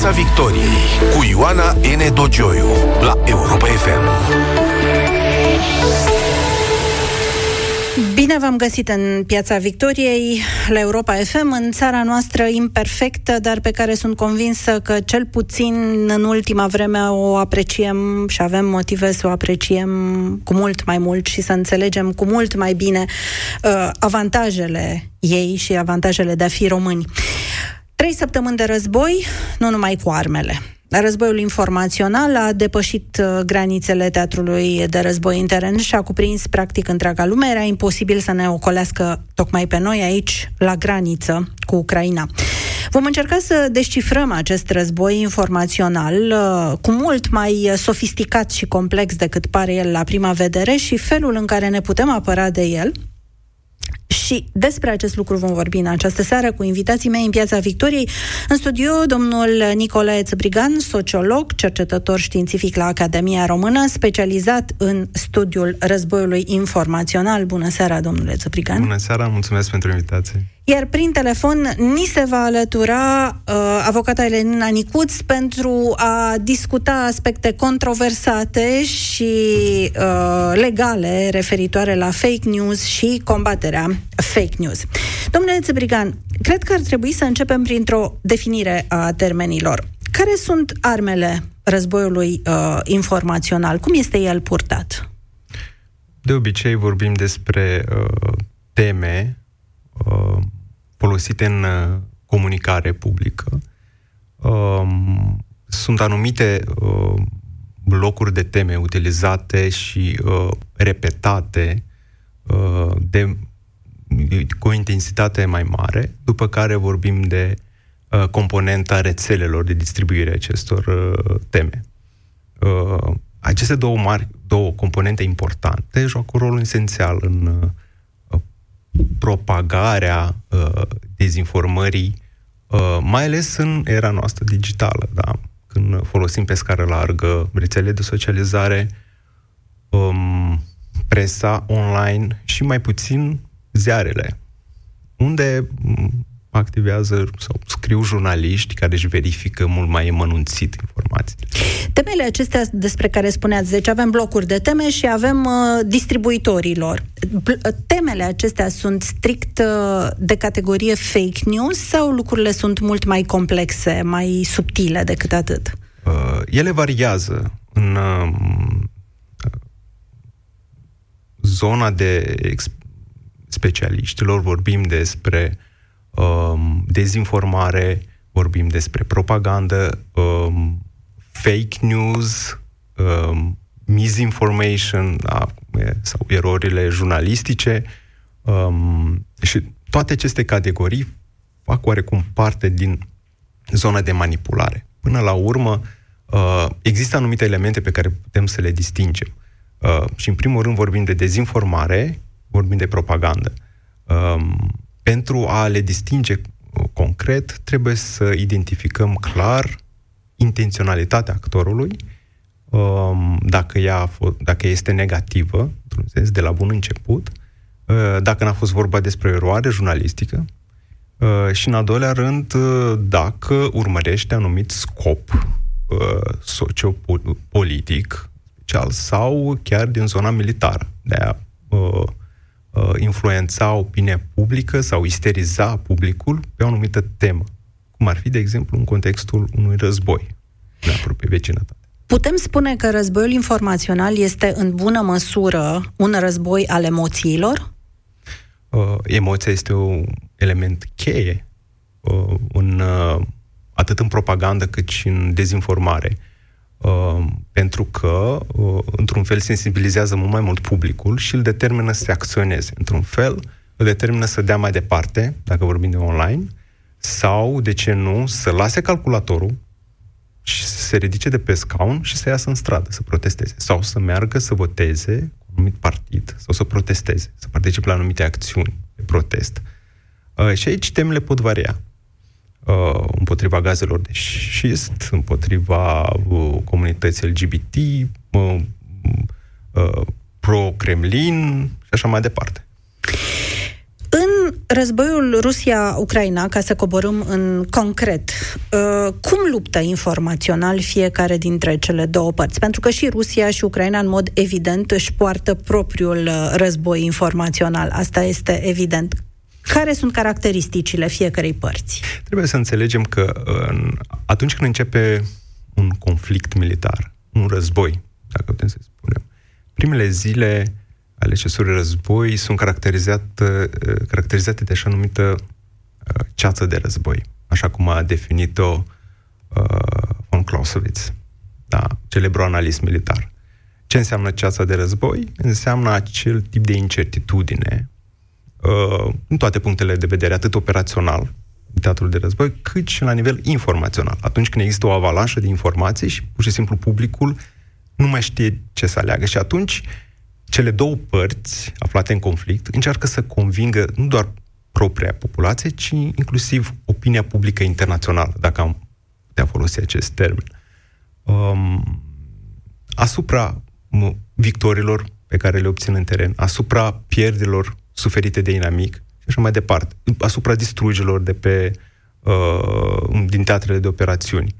Piața Victoriei cu Ioana N. Dogioiu la Europa FM. Bine v-am găsit în Piața Victoriei la Europa FM, în țara noastră imperfectă, dar pe care sunt convinsă că cel puțin în ultima vreme o apreciem și avem motive să o apreciem cu mult mai mult și să înțelegem cu mult mai bine avantajele ei și avantajele de a fi români. 3 săptămâni de război, nu numai cu armele. Războiul informațional a depășit granițele teatrului de război în teren și a cuprins practic întreaga lume. Era imposibil să ne ocolească tocmai pe noi aici, la graniță cu Ucraina. Vom încerca să descifrăm acest război informațional cu mult mai sofisticat și complex decât pare el la prima vedere și felul în care ne putem apăra de el. Și despre acest lucru vom vorbi în această seară cu invitații mei în Piața Victoriei. În studio, domnul Nicolae Țăbrigan, sociolog, cercetător științific la Academia Română, specializat în studiul războiului informațional. Bună seara, domnule Țăbrigan! Bună seara, mulțumesc pentru invitație! Iar prin telefon ni se va alătura avocata Elena Nicuț pentru a discuta aspecte controversate și legale referitoare la fake news și combaterea fake news. Domnule Țăbrigan, cred că ar trebui să începem printr-o definire a termenilor. Care sunt armele războiului informațional? Cum este el purtat? De obicei vorbim despre teme folosite în comunicare publică. Sunt anumite blocuri de teme utilizate și repetate cu o intensitate mai mare, după care vorbim de componenta rețelelor de distribuire acestor teme. Aceste două componente importante joacă un rol esențial în propagarea dezinformării, mai ales în era noastră digitală, da? Când folosim pe scară largă rețele de socializare, presa online și mai puțin ziarele, unde activează sau scriu jurnaliști care își verifică mult mai amănunțit informațiile. Temele acestea despre care spuneați, deci avem blocuri de teme și avem distribuitorilor. Temele acestea sunt strict de categorie fake news sau lucrurile sunt mult mai complexe, mai subtile decât atât? Ele variază în zona de specialiștilor. Vorbim despre dezinformare, vorbim despre propagandă, fake news, misinformation, da, sau erorile jurnalistice, și toate aceste categorii fac oarecum parte din zona de manipulare. Până la urmă, există anumite elemente pe care putem să le distingem. Și în primul rând vorbim de dezinformare, vorbim de propagandă. Pentru a le distinge concret, trebuie să identificăm clar intenționalitatea actorului, dacă este negativă, într-un sens, de la bun început, dacă n-a fost vorba despre o eroare jurnalistică și, în al doilea rând, dacă urmărește anumit scop sociopolitic sau chiar din zona militară. De-aia influența opinia publică sau isteriza publicul pe o anumită temă, cum ar fi, de exemplu, în contextul unui război în apropie vecinătate. Putem spune că războiul informațional este în bună măsură un război al emoțiilor? Emoția este un element cheie atât în propagandă cât și în dezinformare. Pentru că, într-un fel, sensibilizează mult mai mult publicul și îl determină să acționeze. Într-un fel, îl determină să dea mai departe, dacă vorbim de online, sau, de ce nu, să lase calculatorul și să se ridice de pe scaun și să iasă în stradă, să protesteze. Sau să meargă să voteze cu un anumit partid, sau să protesteze, să participe la anumite acțiuni de protest. Și aici temele pot varia. Împotriva gazelor de șist, împotriva comunității LGBT, pro-Kremlin și așa mai departe. În Războiul Rusia-Ucraina, ca să coborâm în concret, cum luptă informațional fiecare dintre cele două părți? Pentru că și Rusia și Ucraina, în mod evident, își poartă propriul război informațional. Asta este evident. Care sunt caracteristicile fiecărei părți? Trebuie să înțelegem că atunci când începe un conflict militar, un război, dacă putem să spunem, primele zile ale acestui război sunt caracterizate de așa numită ceață de război, așa cum a definit-o von Clausewitz, celebrul analist militar. Ce înseamnă ceața de război? Înseamnă acel tip de incertitudine în toate punctele de vedere, atât operațional, teatrul de război, cât și la nivel informațional. Atunci când există o avalanșă de informații și pur și simplu publicul nu mai știe ce să aleagă și atunci cele două părți aflate în conflict încearcă să convingă nu doar propria populație, ci inclusiv opinia publică internațională, dacă am putea folosi acest termen, asupra victorilor pe care le obțin în teren, asupra pierderilor suferite de inamic și așa mai departe, asupra distrugerilor de pe, din teatrele de operațiuni.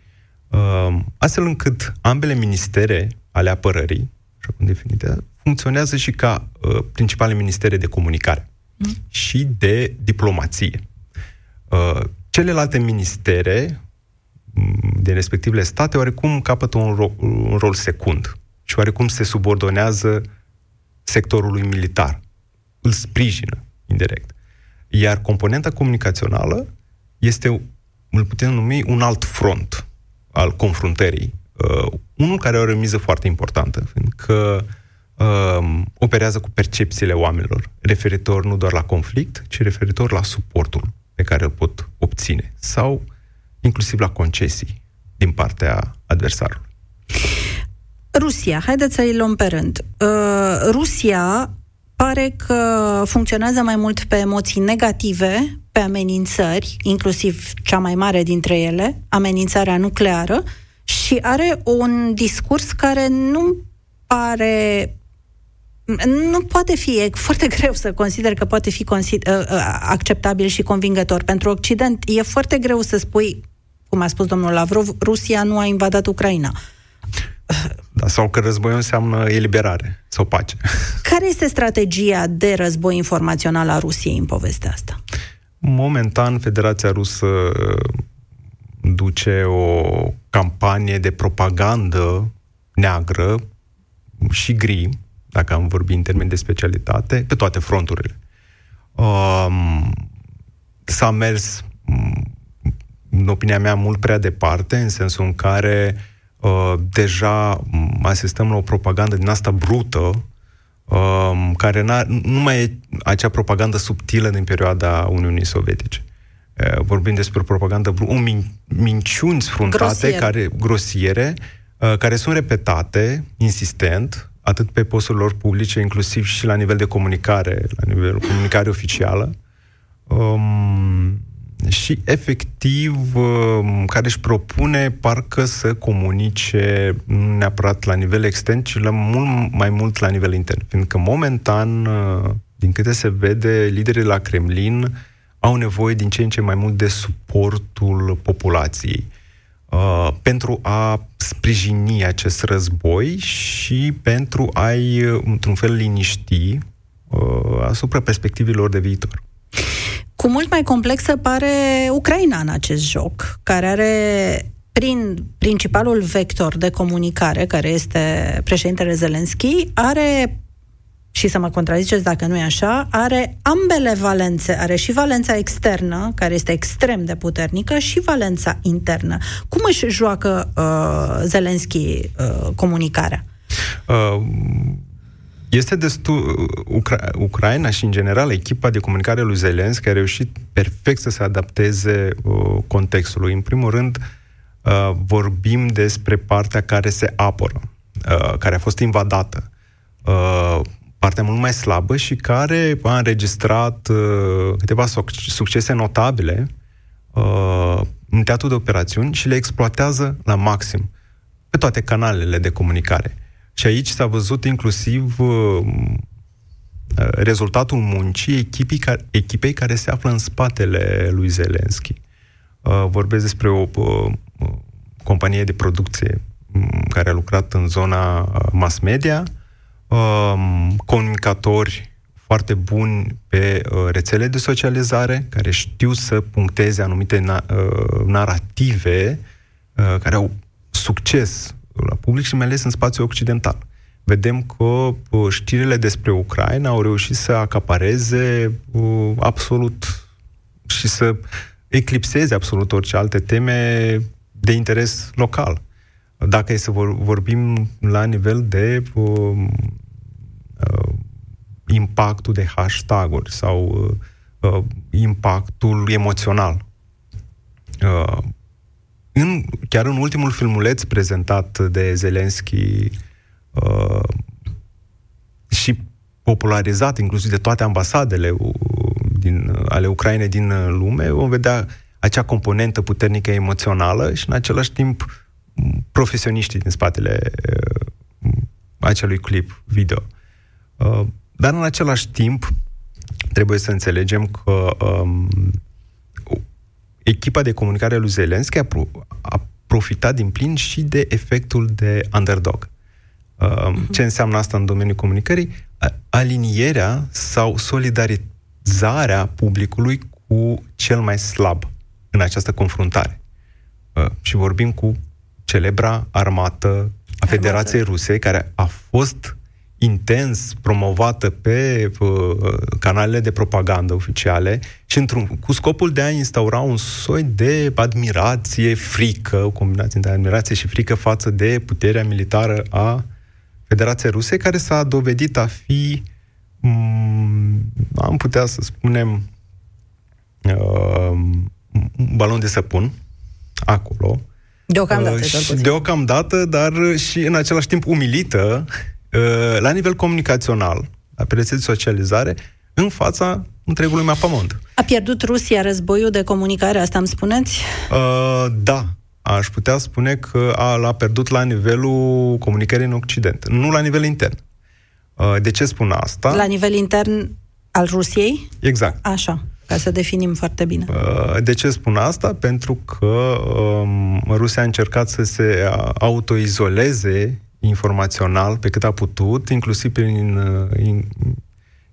Astfel încât ambele ministere ale apărării, așa cum definite, funcționează și ca principale ministere de comunicare și de diplomație. Celelalte ministere din respectivele state oarecum capătă un rol secund și oarecum se subordonează sectorului militar. Îl sprijină indirect. Iar componenta comunicațională este, îl putem numi, un alt front al confruntării. Unul care are o miză foarte importantă, fiindcă operează cu percepțiile oamenilor, referitor nu doar la conflict, ci referitor la suportul pe care îl pot obține sau inclusiv la concesii din partea adversarului. Rusia, haideți să-i luăm pe rând. Rusia pare că funcționează mai mult pe emoții negative, pe amenințări, inclusiv cea mai mare dintre ele, amenințarea nucleară, și are un discurs care nu poate fi, e foarte greu să consider că poate fi acceptabil și convingător pentru Occident. E foarte greu să spui, cum a spus domnul Lavrov, Rusia nu a invadat Ucraina. Da, sau că războiul înseamnă eliberare sau pace. Care este strategia de război informațional a Rusiei în povestea asta? Momentan, Federația Rusă duce o campanie de propagandă neagră și gri, dacă am vorbit în termeni de specialitate, pe toate fronturile. S-a mers, în opinia mea, mult prea departe, în sensul în care deja asistăm la o propagandă din asta brută, care nu mai e acea propagandă subtilă din perioada Uniunii Sovietice. Vorbim despre propagandă brută, minciuni sfruntate, grosiere, care sunt repetate insistent, atât pe posturile lor publice, inclusiv și la nivel de comunicare, la nivelul comunicare oficială, și efectiv care își propune parcă să comunice nu neapărat la nivel extern, ci mai mult la nivel intern. Fiindcă momentan, din câte se vede, liderii la Kremlin au nevoie din ce în ce mai mult de suportul populației pentru a sprijini acest război și pentru a-i, într-un fel, liniști asupra perspectivelor de viitor. Cu mult mai complexă pare Ucraina în acest joc, care are prin principalul vector de comunicare, care este președintele Zelensky, are, și să mă contraziceți dacă nu e așa, are ambele valențe, are și valența externă, care este extrem de puternică, și valența internă. Cum își joacă Zelensky comunicarea? Este destul... Ucraina și, în general, echipa de comunicare lui Zelensky a reușit perfect să se adapteze contextului. În primul rând, vorbim despre partea care se apără, care a fost invadată, partea mult mai slabă și care a înregistrat câteva succese notabile în teatrul de operațiuni și le exploatează la maxim pe toate canalele de comunicare. Și aici s-a văzut inclusiv rezultatul muncii echipei care se află în spatele lui Zelensky. Vorbesc despre o companie de producție care a lucrat în zona mass media, comunicatori foarte buni pe rețele de socializare, care știu să puncteze anumite narative care au succes la public și mai ales în spațiul occidental. Vedem că știrile despre Ucraina au reușit să acapareze absolut și să eclipseze absolut orice alte teme de interes local. Dacă e să vorbim la nivel de impactul de hashtag-uri sau impactul emoțional. Chiar în ultimul filmuleț prezentat de Zelensky și popularizat inclusiv de toate ambasadele ale Ucrainei din lume, vom vedea acea componentă puternică emoțională și în același timp profesioniștii din spatele acelui clip video. Dar în același timp trebuie să înțelegem că echipa de comunicare a lui Zelensky a profitat din plin și de efectul de underdog. Ce înseamnă asta în domeniul comunicării? Alinierea sau solidarizarea publicului cu cel mai slab în această confruntare. Și vorbim cu celebra armată a Federației Ruse, care a fost intens promovată pe canalele de propagandă oficiale și cu scopul de a instaura un soi de admirație, frică, o combinație între admirație și frică față de puterea militară a Federației Ruse, care s-a dovedit a fi, am putea să spunem, un balon de săpun acolo. Deocamdată, dar și în același timp umilită la nivel comunicațional, la rețele de socializare, în fața întregului mapamond. A pierdut Rusia războiul de comunicare, asta îmi spuneți? Da, aș putea spune că l-a pierdut la nivelul comunicării în Occident, nu la nivel intern. De ce spun asta? La nivel intern al Rusiei? Exact. Așa, ca să definim foarte bine. De ce spun asta? Pentru că Rusia a încercat să se autoizoleze informațional pe cât a putut, inclusiv prin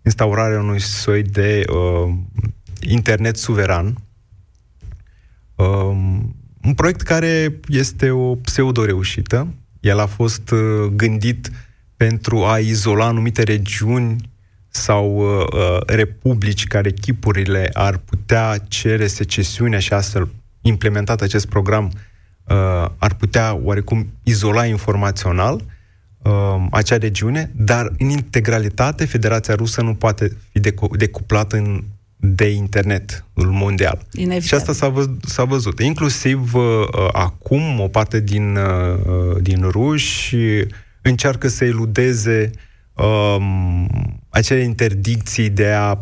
instaurarea unui soi de internet suveran. Un proiect care este o pseudo-reușită. El a fost gândit pentru a izola anumite regiuni sau republici care chipurile ar putea cere secesiunea și astfel implementat acest program ar putea oarecum izola informațional acea regiune, dar în integralitate Federația Rusă nu poate fi decuplată de internetul mondial. Inevitabil. Și asta s-a văzut. Inclusiv acum o parte din ruși încearcă să eludeze acele interdicții de a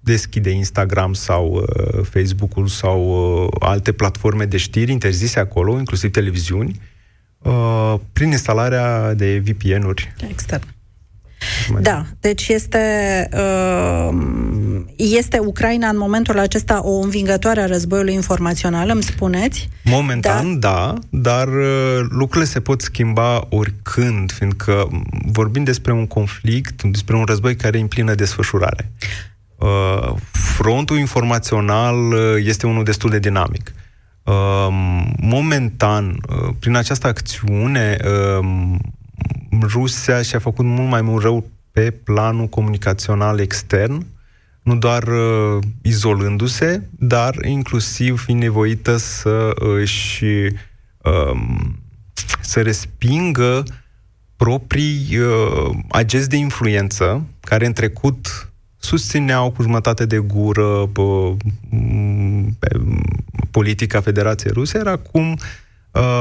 deschide Instagram sau Facebook-ul sau alte platforme de știri interzise acolo, inclusiv televiziuni, prin instalarea de VPN-uri. Extern. Da, deci este Ucraina în momentul acesta o învingătoare a războiului informațional, îmi spuneți? Momentan, dar lucrurile se pot schimba oricând, fiindcă vorbim despre un conflict, despre un război care e în plină desfășurare. Frontul informațional este unul destul de dinamic. Momentan, prin această acțiune, Rusia și-a făcut mult mai mult rău pe planul comunicațional extern, nu doar izolându-se, dar inclusiv fiind nevoită să respingă proprii agenți de influență, care în trecut susțineau cu jumătate de gură politica Federației Ruse, iar acum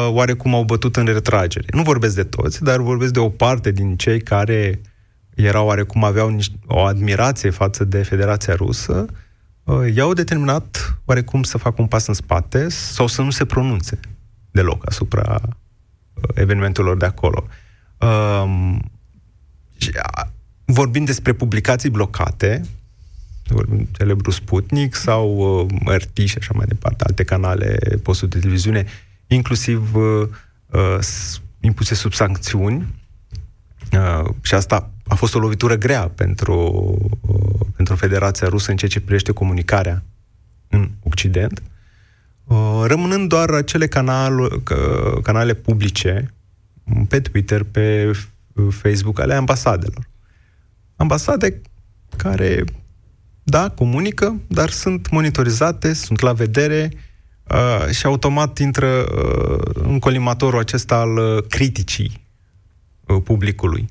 oarecum au bătut în retragere. Nu vorbesc de toți, dar vorbesc de o parte din cei care erau oarecum, aveau o admirație față de Federația Rusă, i-au determinat oarecum să facă un pas în spate sau să nu se pronunțe deloc asupra evenimentelor de acolo. vorbim despre publicații blocate, vorbim celebru Sputnik sau RT și așa mai departe, alte canale, posturi de televiziune, inclusiv impuse sub sancțiuni, și asta a fost o lovitură grea pentru Federația Rusă în ceea ce privește comunicarea în Occident, rămânând doar acele canale publice pe Twitter, pe Facebook, ale ambasadelor. Ambasade care, da, comunică, dar sunt monitorizate, sunt la vedere și automat intră în colimatorul acesta al criticii publicului.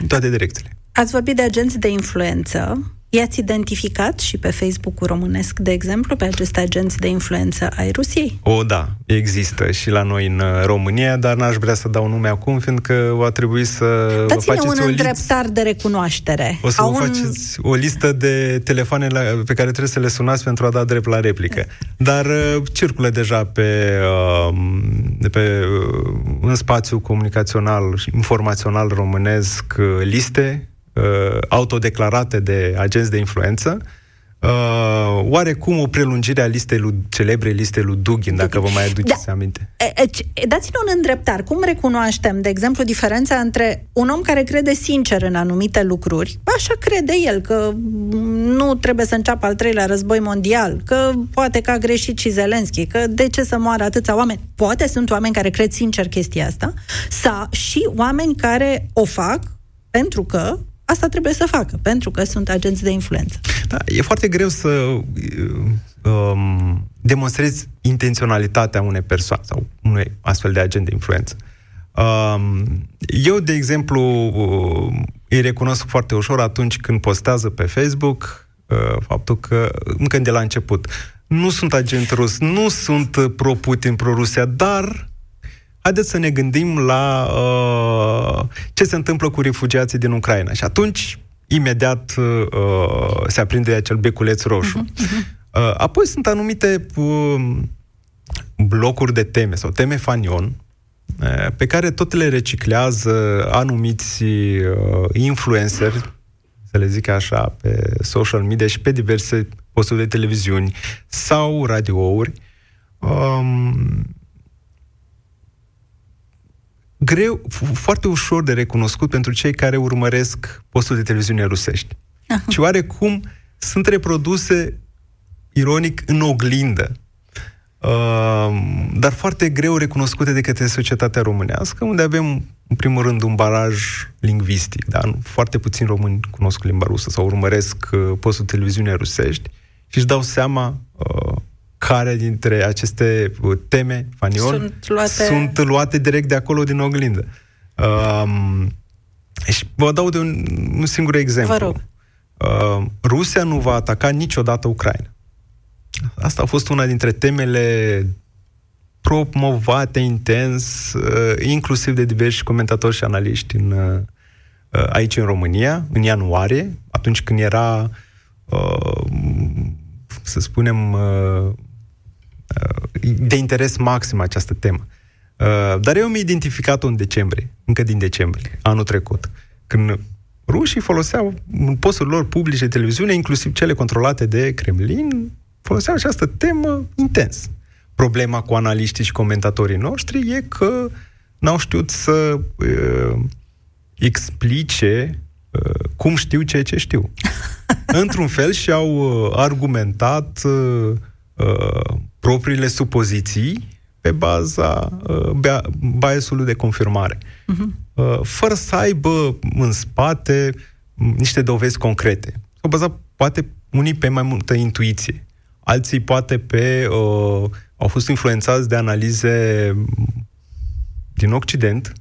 În toate direcțiile. Ați vorbit de agenți de influență. I-ați identificat și pe Facebook-ul românesc, de exemplu, pe aceste agenți de influență ai Rusiei? Da, există și la noi în România, dar n-aș vrea să dau nume acum, fiindcă va trebui să vă faceți un îndreptar de recunoaștere. O să vă faceți o listă de telefoane pe care trebuie să le sunați pentru a da drept la replică. Dar circulă deja în spațiu comunicațional și informațional românesc liste autodeclarate de agenți de influență, oarecum o prelungire a celebrei listei lui Dugin, dacă vă mai aduceți aminte. Dați-ne un îndreptar. Cum recunoaștem, de exemplu, diferența între un om care crede sincer în anumite lucruri, așa crede el, că nu trebuie să înceapă al treilea război mondial, că poate că a greșit și Zelensky, că de ce să moară atâția oameni? Poate sunt oameni care cred sincer chestia asta, sau și oameni care o fac pentru că asta trebuie să facă, pentru că sunt agenți de influență. Da, e foarte greu să demonstrezi intenționalitatea unei persoane sau unui astfel de agent de influență. Eu, de exemplu, îi recunosc foarte ușor atunci când postează pe Facebook faptul că, încă de la început, nu sunt agent rus, nu sunt pro-Putin, pro-Rusia, dar... Haideți să ne gândim la ce se întâmplă cu refugiații din Ucraina. Și atunci, imediat, se aprinde acel beculeț roșu. Apoi sunt anumite blocuri de teme sau teme fanion pe care tot le reciclează anumiți influenceri, să le zic așa, pe social media și pe diverse posturi de televiziuni sau radiouri. Greu, foarte ușor de recunoscut pentru cei care urmăresc posturi de televiziune rusești. Aha. Și oarecum sunt reproduse, ironic, în oglindă, dar foarte greu recunoscute de către societatea românească, unde avem, în primul rând, un baraj lingvistic. Da? Foarte puțini români cunosc limba rusă sau urmăresc posturi de televiziune rusești și își dau seama... care dintre aceste teme, fanion, sunt luate direct de acolo, din oglindă. Și vă dau de un singur exemplu. Rusia nu va ataca niciodată Ucraina. Asta a fost una dintre temele promovate intens, inclusiv de diversi comentatori și analiști aici în România, în ianuarie, atunci când era, să spunem... de interes maxim această temă. Dar eu mi-am identificat-o în decembrie, încă din decembrie, anul trecut, când rușii foloseau în posturile lor publice de televiziune, inclusiv cele controlate de Kremlin, foloseau această temă intens. Problema cu analiștii și comentatorii noștri e că n-au știut să explice cum știu ceea ce știu. Într-un fel și-au argumentat propriile supoziții pe baza biasului de confirmare. Uh-huh. Fără să aibă în spate niște dovezi concrete. S-au bazat poate unii pe mai multă intuiție, alții poate pe... au fost influențați de analize din Occident.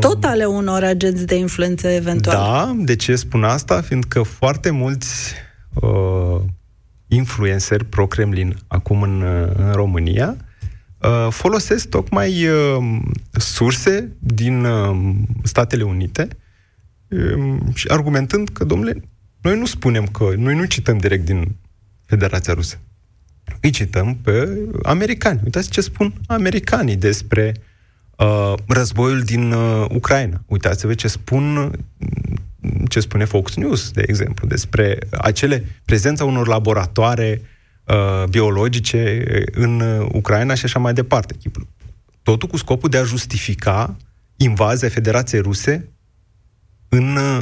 Tot ale unor agenți de influență eventual. Da, de ce spun asta? Fiindcă foarte mulți... influenceri pro-Kremlin acum în România folosesc tocmai surse din Statele Unite și argumentând că, domnule, noi nu cităm direct din Federația Rusă. Îi cităm pe americani. Uitați ce spun americanii despre războiul din Ucraina. Uitați-vă ce spun ce spune Fox News, de exemplu, despre prezența unor laboratoare biologice în Ucraina și așa mai departe. Totul cu scopul de a justifica invazia Federației Ruse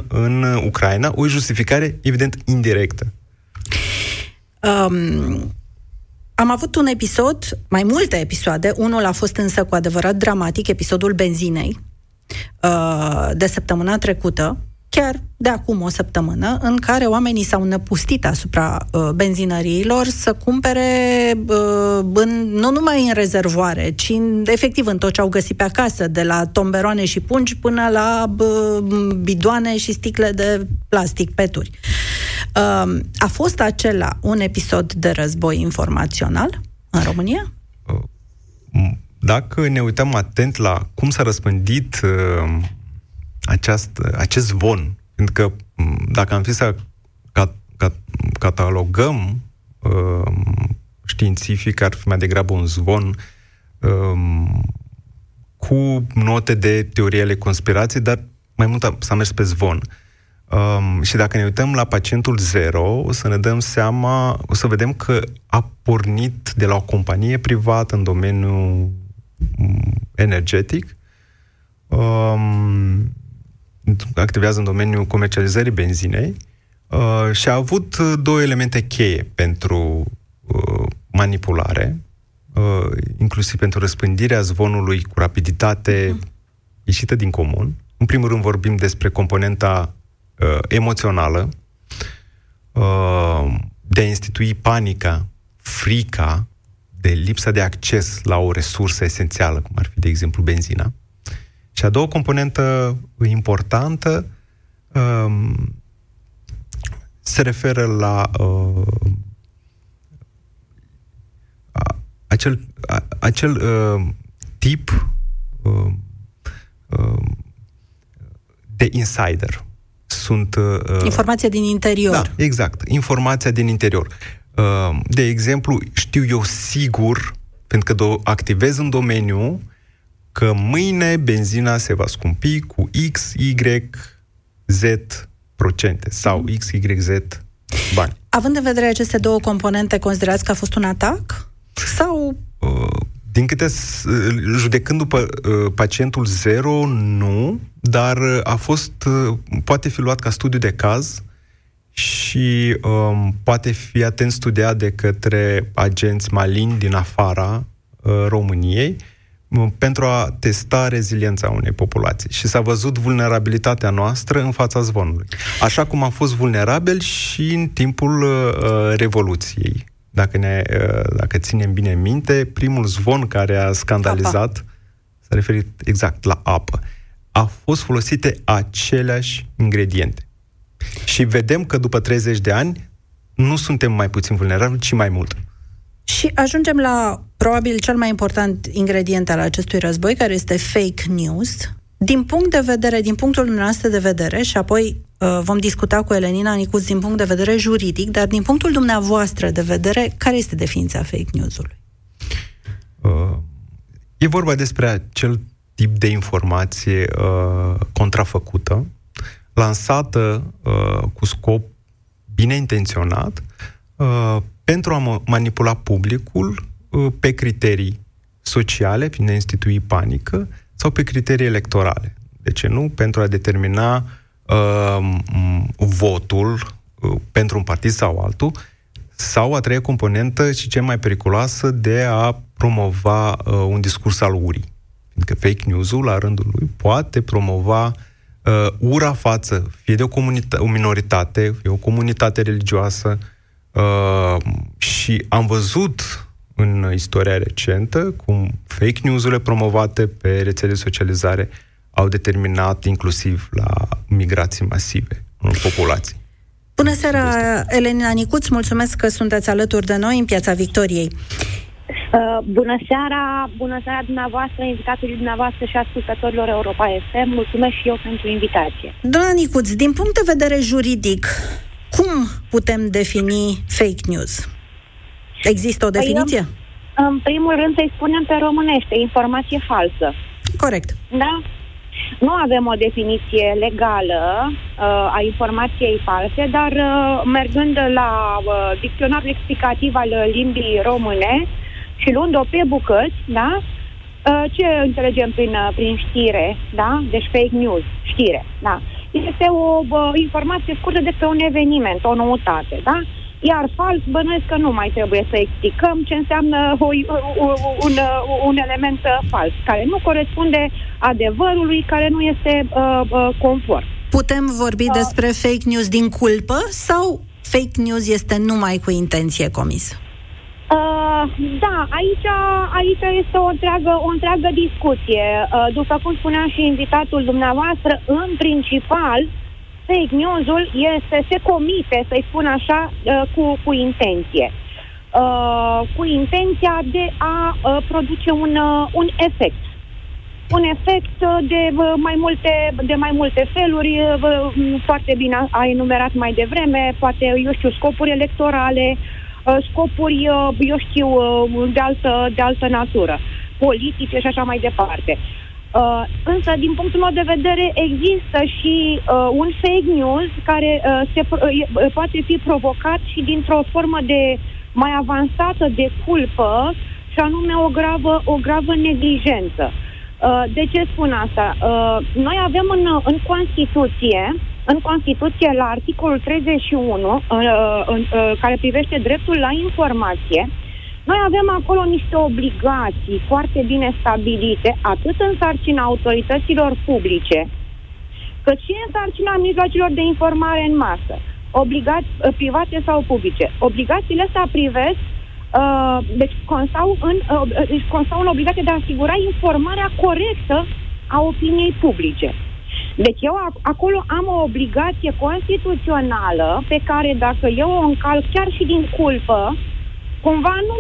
în Ucraina, o justificare, evident, indirectă. Am avut un episod, mai multe episoade, unul a fost însă cu adevărat dramatic, episodul benzinei de săptămâna trecută, chiar de acum o săptămână, în care oamenii s-au năpustit asupra benzinăriilor să cumpere nu numai în rezervoare, ci efectiv în tot ce au găsit pe acasă, de la tomberoane și pungi până la bidoane și sticle de plastic, peturi. A fost acela un episod de război informațional în România? Dacă ne uităm atent la cum s-a răspândit acest zvon, pentru că dacă am fi să catalogăm științific, ar fi mai degrabă un zvon cu note de teorie ale conspirației, dar mai mult s-a mers pe zvon. Și dacă ne uităm la pacientul zero, o să vedem că a pornit de la o companie privată în domeniul energetic, activează în domeniul comercializării benzinei și a avut două elemente cheie pentru manipulare, inclusiv pentru răspândirea zvonului cu rapiditate ieșită din comun. În primul rând vorbim despre componenta emoțională, de a institui panica, frica de lipsa de acces la o resursă esențială, cum ar fi, de exemplu, benzina. Și a doua componentă importantă se referă la acel tip de insider. Sunt informația din interior. Da, exact. Informația din interior. De exemplu, știu eu sigur, pentru că activez în domeniu, că mâine benzina se va scumpi cu X, Y, Z procente sau X, Y, Z bani. Având în vedere aceste două componente, considerați că a fost un atac? Sau... Din câte, judecând după pacientul zero, nu, dar a fost, poate fi luat ca studiu de caz și poate fi atent studiat de către agenți maligni din afara României pentru a testa reziliența unei populații. Și s-a văzut vulnerabilitatea noastră în fața zvonului. Așa cum a fost vulnerabil și în timpul Revoluției. Dacă ținem bine minte, primul zvon care a scandalizat s-a referit exact la apă. Au fost folosite aceleași ingrediente. Și vedem că după 30 de ani nu suntem mai puțin vulnerabili, ci mai mult. Și ajungem la, probabil, cel mai important ingredient al acestui război, care este fake news. Din punctul dumneavoastră de vedere, și apoi vom discuta cu Elena Nicuț din punct de vedere juridic, dar din punctul dumneavoastră de vedere, care este definiția fake news-ului? E vorba despre acel tip de informație contrafăcută, lansată cu scop bine intenționat, pentru a manipula publicul pe criterii sociale, prin a institui panică, sau pe criterii electorale. De ce nu? Pentru a determina votul pentru un partid sau altul, sau a treia componentă și cea mai periculoasă, de a promova un discurs al urii. Pentru că fake news-ul, la rândul lui, poate promova ura față, fie de o minoritate, fie o comunitate religioasă. Și am văzut în istoria recentă cum fake news-urile promovate pe rețele de socializare au determinat inclusiv la migrații masive în populații. Bună seara, Elena Nicuț, mulțumesc că sunteți alături de noi în Piața Victoriei. Bună seara dumneavoastră, invitațiile dumneavoastră și ascultătorilor Europa FM. Mulțumesc și eu pentru invitație. Doamna Nicuț, din punct de vedere juridic, cum putem defini fake news? Există o definiție? În primul rând să-i spunem pe românește, informație falsă. Corect. Da? Nu avem o definiție legală a informației false, dar mergând la dicționarul explicativ al limbii române și luând-o pe bucăți, da? Ce înțelegem prin știre, da? Deci fake news, știre, da? Este o informație scurtă de pe un eveniment, o noutate, da? Iar fals, bănuiesc că nu mai trebuie să explicăm ce înseamnă un element fals, care nu corespunde adevărului, care nu este conform. Putem vorbi despre fake news din culpă sau fake news este numai cu intenție comis? Da, aici este o întreagă discuție. După cum spunea și invitatul dumneavoastră, în principal, fake news-ul se comite, să-i spun așa, cu intenție. Cu intenția de a produce un efect. Un efect de mai multe feluri, foarte bine a enumerat mai devreme, poate, scopuri electorale, scopuri, de altă natură, politice și așa mai departe. Însă, din punctul meu de vedere, există și un fake news care poate fi provocat și dintr-o formă de mai avansată de culpă, și anume o gravă neglijență. De ce spun asta? Noi avem în Constituție, la articolul 31, care privește dreptul la informație, noi avem acolo niște obligații foarte bine stabilite, atât în sarcina autorităților publice, cât și în sarcina mijloacelor de informare în masă, private sau publice. Obligațiile astea privesc, deci constau în obligația de a asigura informarea corectă a opiniei publice. Deci eu acolo am o obligație constituțională pe care, dacă eu o încalc chiar și din culpă, cumva nu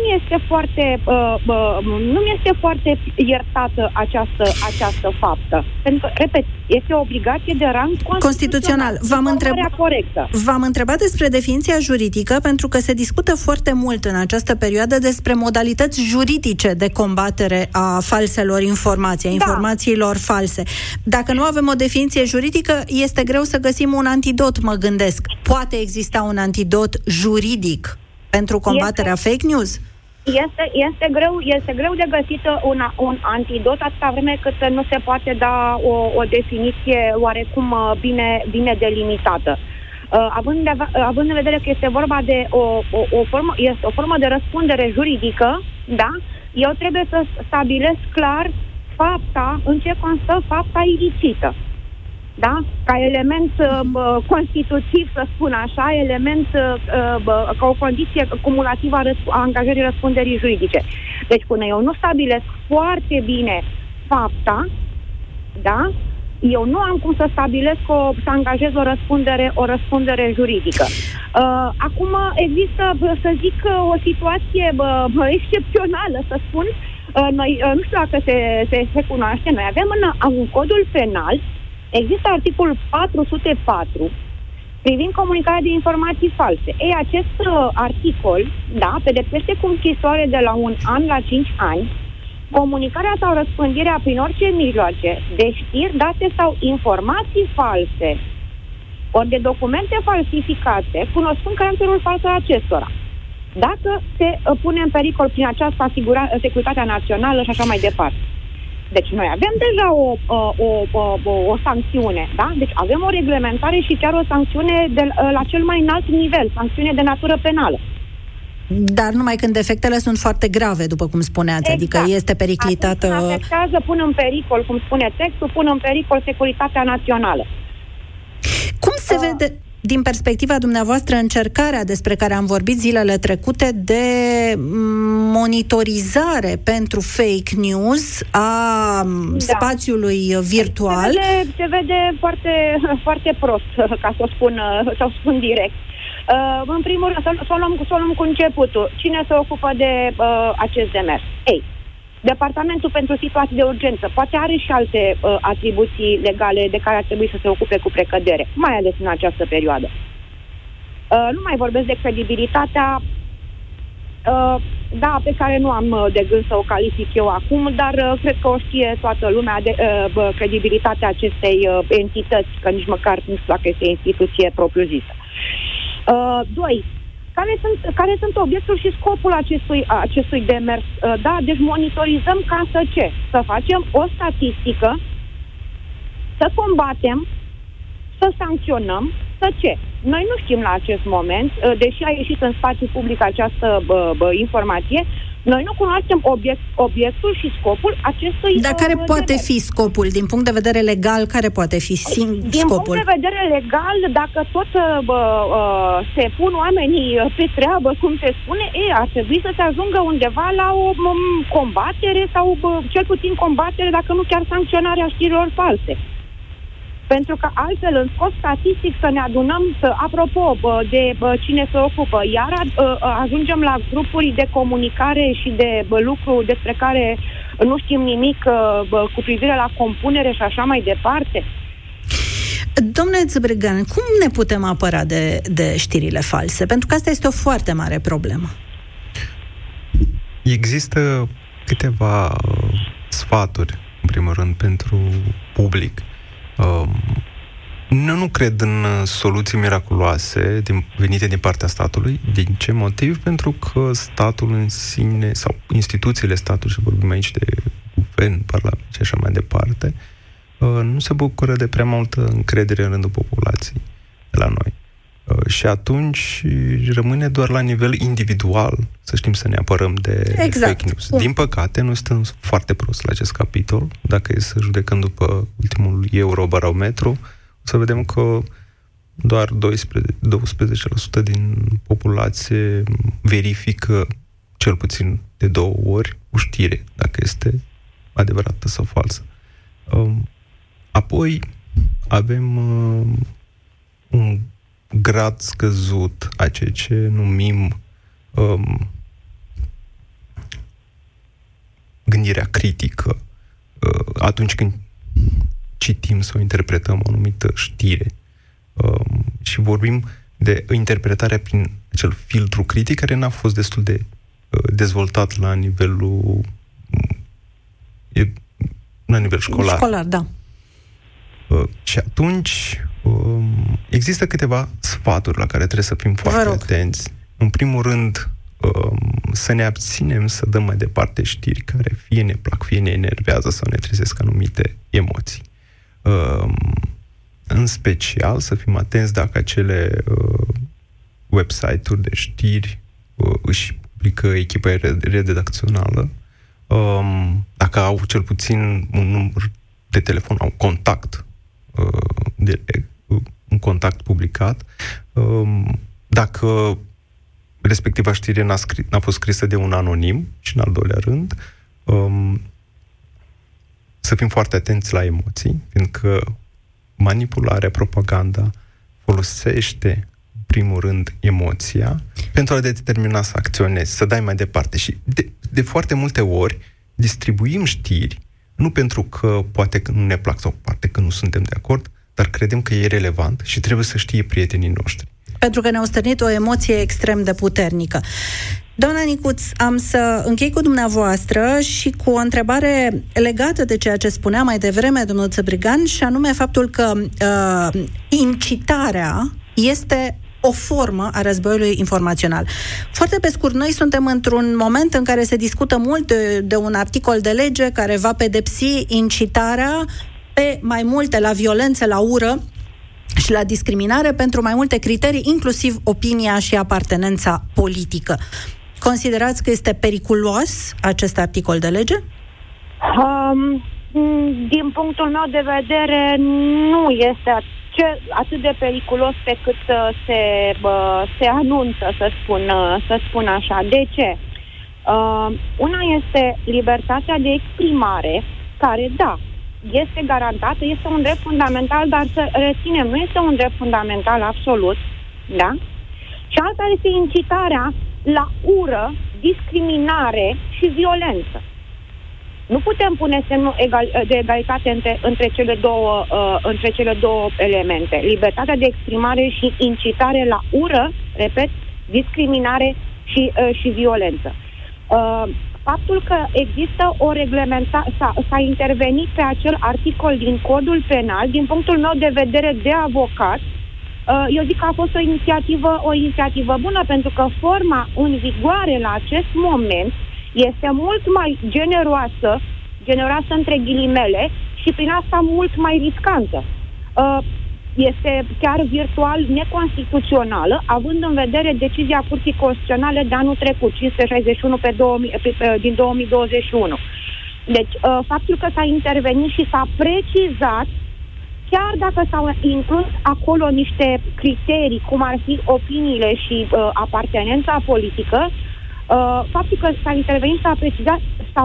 mi este foarte iertată această faptă. Pentru că, repet, este o obligație de rang constituțional. V-am întrebat despre definiția juridică, pentru că se discută foarte mult în această perioadă despre modalități juridice de combatere a falselor informații, a informațiilor false. Dacă nu avem o definiție juridică, este greu să găsim un antidot, mă gândesc. Poate exista un antidot juridic pentru combaterea fake news? Este greu de găsit un antidot, atâta vreme cât nu se poate da o definiție oarecum bine delimitată. Având în vedere că este vorba de o formă de răspundere juridică, da? Eu trebuie să stabilesc clar în ce constă fapta ilicită. Da? Ca element constitutiv, să spun așa, ca o condiție cumulativă a angajării răspunderii juridice. Deci, până eu nu stabilesc foarte bine fapta, da? Eu nu am cum să stabilesc să angajez o răspundere juridică. Acum există, să zic, o situație excepțională, să spun. Noi, nu știu dacă se cunoaște, noi avem în codul penal, există articolul 404 privind comunicarea de informații false. Ei, acest articol, da, pedepsește cu închisoare de la 1 an la 5 ani comunicarea sau răspândirea prin orice mijloace de știri, date sau informații false, ori de documente falsificate, cunoscând caracterul fals al acestora, dacă se pune în pericol prin aceasta securitatea națională și așa mai departe. Deci noi avem deja o sancțiune, da? Deci avem o reglementare și chiar o sancțiune la cel mai înalt nivel, sancțiune de natură penală. Dar numai când defectele sunt foarte grave, după cum spuneați, exact. Adică este periclitată... Atunci afectează, pun în pericol, cum spune textul, pun în pericol securitatea națională. Cum se vede... Din perspectiva dumneavoastră, încercarea despre care am vorbit zilele trecute de monitorizare pentru fake news a spațiului virtual. Se vede foarte, foarte prost, ca să o spun, direct. În primul rând, să o luăm cu începutul. Cine se ocupă de acest demers? Ei, Departamentul pentru Situații de Urgență poate are și alte atribuții legale de care ar trebui să se ocupe cu precădere, mai ales în această perioadă. Nu mai vorbesc de credibilitatea da, pe care nu am de gând să o calific eu acum, dar cred că o știe toată lumea de credibilitatea acestei entități, că nici măcar nu știu dacă este instituție propriu-zisă. Doi, care sunt obiectul și scopul acestui demers? Da, deci monitorizăm ca să ce? Să facem o statistică, să combatem, să sancționăm, să ce? Noi nu știm la acest moment, deși a ieșit în spațiu public această informație, noi nu cunoaștem obiectul și scopul acestui... Dar care poate fi scopul? Din punct de vedere legal, care poate fi scopul? Din punct de vedere legal, dacă tot se pun oamenii pe treabă, cum se spune, ar trebui să se ajungă undeva la o combatere sau cel puțin combatere, dacă nu chiar sancționarea știrilor false. Pentru că altfel, în scop statistic, să ne adunăm, apropo de cine se ocupă, iar ajungem la grupuri de comunicare și de lucru despre care nu știm nimic cu privire la compunere și așa mai departe. Domnule Țăbrigan, cum ne putem apăra de știrile false? Pentru că asta este o foarte mare problemă. Există câteva sfaturi, în primul rând, pentru public. Nu cred în soluții miraculoase venite din partea statului. Din ce motiv? Pentru că statul în sine, sau instituțiile statului, și vorbim aici de guvern, parlament și așa mai departe, nu se bucură de prea multă încredere în rândul populației de la noi. Și atunci rămâne doar la nivel individual, să știm să ne apărăm de fake news. Din păcate, noi suntem foarte prost la acest capitol. Dacă e să judecăm după ultimul Eurobarometru, o să vedem că doar 12% din populație verifică cel puțin de 2 ori o știre, dacă este adevărată sau falsă. Apoi avem un grad scăzut a ceea ce numim gândirea critică atunci când citim sau interpretăm o anumită știre. Și vorbim de interpretarea prin acel filtru critic care n-a fost destul de dezvoltat la nivelul școlar. Școlar, da. Și atunci... există câteva sfaturi la care trebuie să fim foarte atenți. În primul rând, să ne abținem să dăm mai departe știri care fie ne plac, fie ne enervează sau ne trezesc anumite emoții. În special, să fim atenți dacă acele website-uri de știri își publică echipa redacțională, dacă au cel puțin un număr de telefon, au contact un contact publicat, dacă respectiva știre n-a fost scrisă de un anonim, și în al doilea rând să fim foarte atenți la emoții, fiindcă manipularea, propaganda folosește în primul rând emoția pentru a determina să acționezi, să dai mai departe. Și de foarte multe ori distribuim știri nu pentru că poate că nu ne plac sau poate că nu suntem de acord, dar credem că e relevant și trebuie să știe prietenii noștri. Pentru că ne-au stârnit o emoție extrem de puternică. Doamna Nicuț, am să închei cu dumneavoastră și cu o întrebare legată de ceea ce spunea mai devreme domnul Țăbrigan, și anume faptul că incitarea este o formă a războiului informațional. Foarte pe scurt, noi suntem într-un moment în care se discută mult de un articol de lege care va pedepsi incitarea pe mai multe, la violență, la ură și la discriminare, pentru mai multe criterii, inclusiv opinia și apartenența politică. Considerați că este periculos acest articol de lege? Din punctul meu de vedere, nu este atât de periculos pe cât se anunță, să spun așa. De ce? Una este libertatea de exprimare, care, da, este garantată, este un drept fundamental, dar să reținem, nu este un drept fundamental absolut, da? Și alta este incitarea la ură, discriminare și violență. Nu putem pune semnul de egalitate între cele două elemente. Libertatea de exprimare și incitare la ură, repet, discriminare și violență. Faptul că există o reglementare, s-a intervenit pe acel articol din codul penal, din punctul meu de vedere de avocat, eu zic că a fost o inițiativă bună, pentru că forma în vigoare la acest moment este mult mai generoasă între ghilimele și prin asta mult mai riscantă. Este chiar virtual neconstituțională, având în vedere decizia Curții Constituționale de anul trecut, 561 din 2021. Deci, faptul că s-a intervenit și s-a precizat, chiar dacă s-au inclus acolo niște criterii, cum ar fi opiniile și apartenența politică, faptul că s-a intervenit, s-a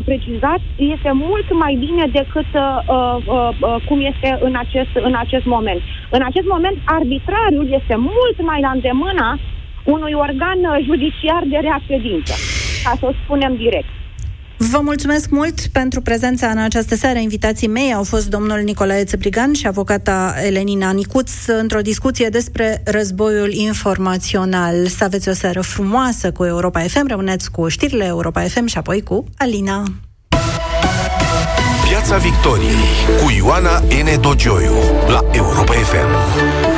precizat, este mult mai bine decât cum este în acest moment. În acest moment, arbitrariul este mult mai la îndemâna unui organ judiciar de rea credință, ca să o spunem direct. Vă mulțumesc mult pentru prezența în această seară. Invitații mei au fost domnul Nicolae Țăbrigan și avocata Elena Nicuț într-o discuție despre războiul informațional. Să aveți o seară frumoasă cu Europa FM, rămâneți cu știrile Europa FM și apoi cu Alina. Piața Victoriei cu Ioana N. Dogioiu la Europa FM.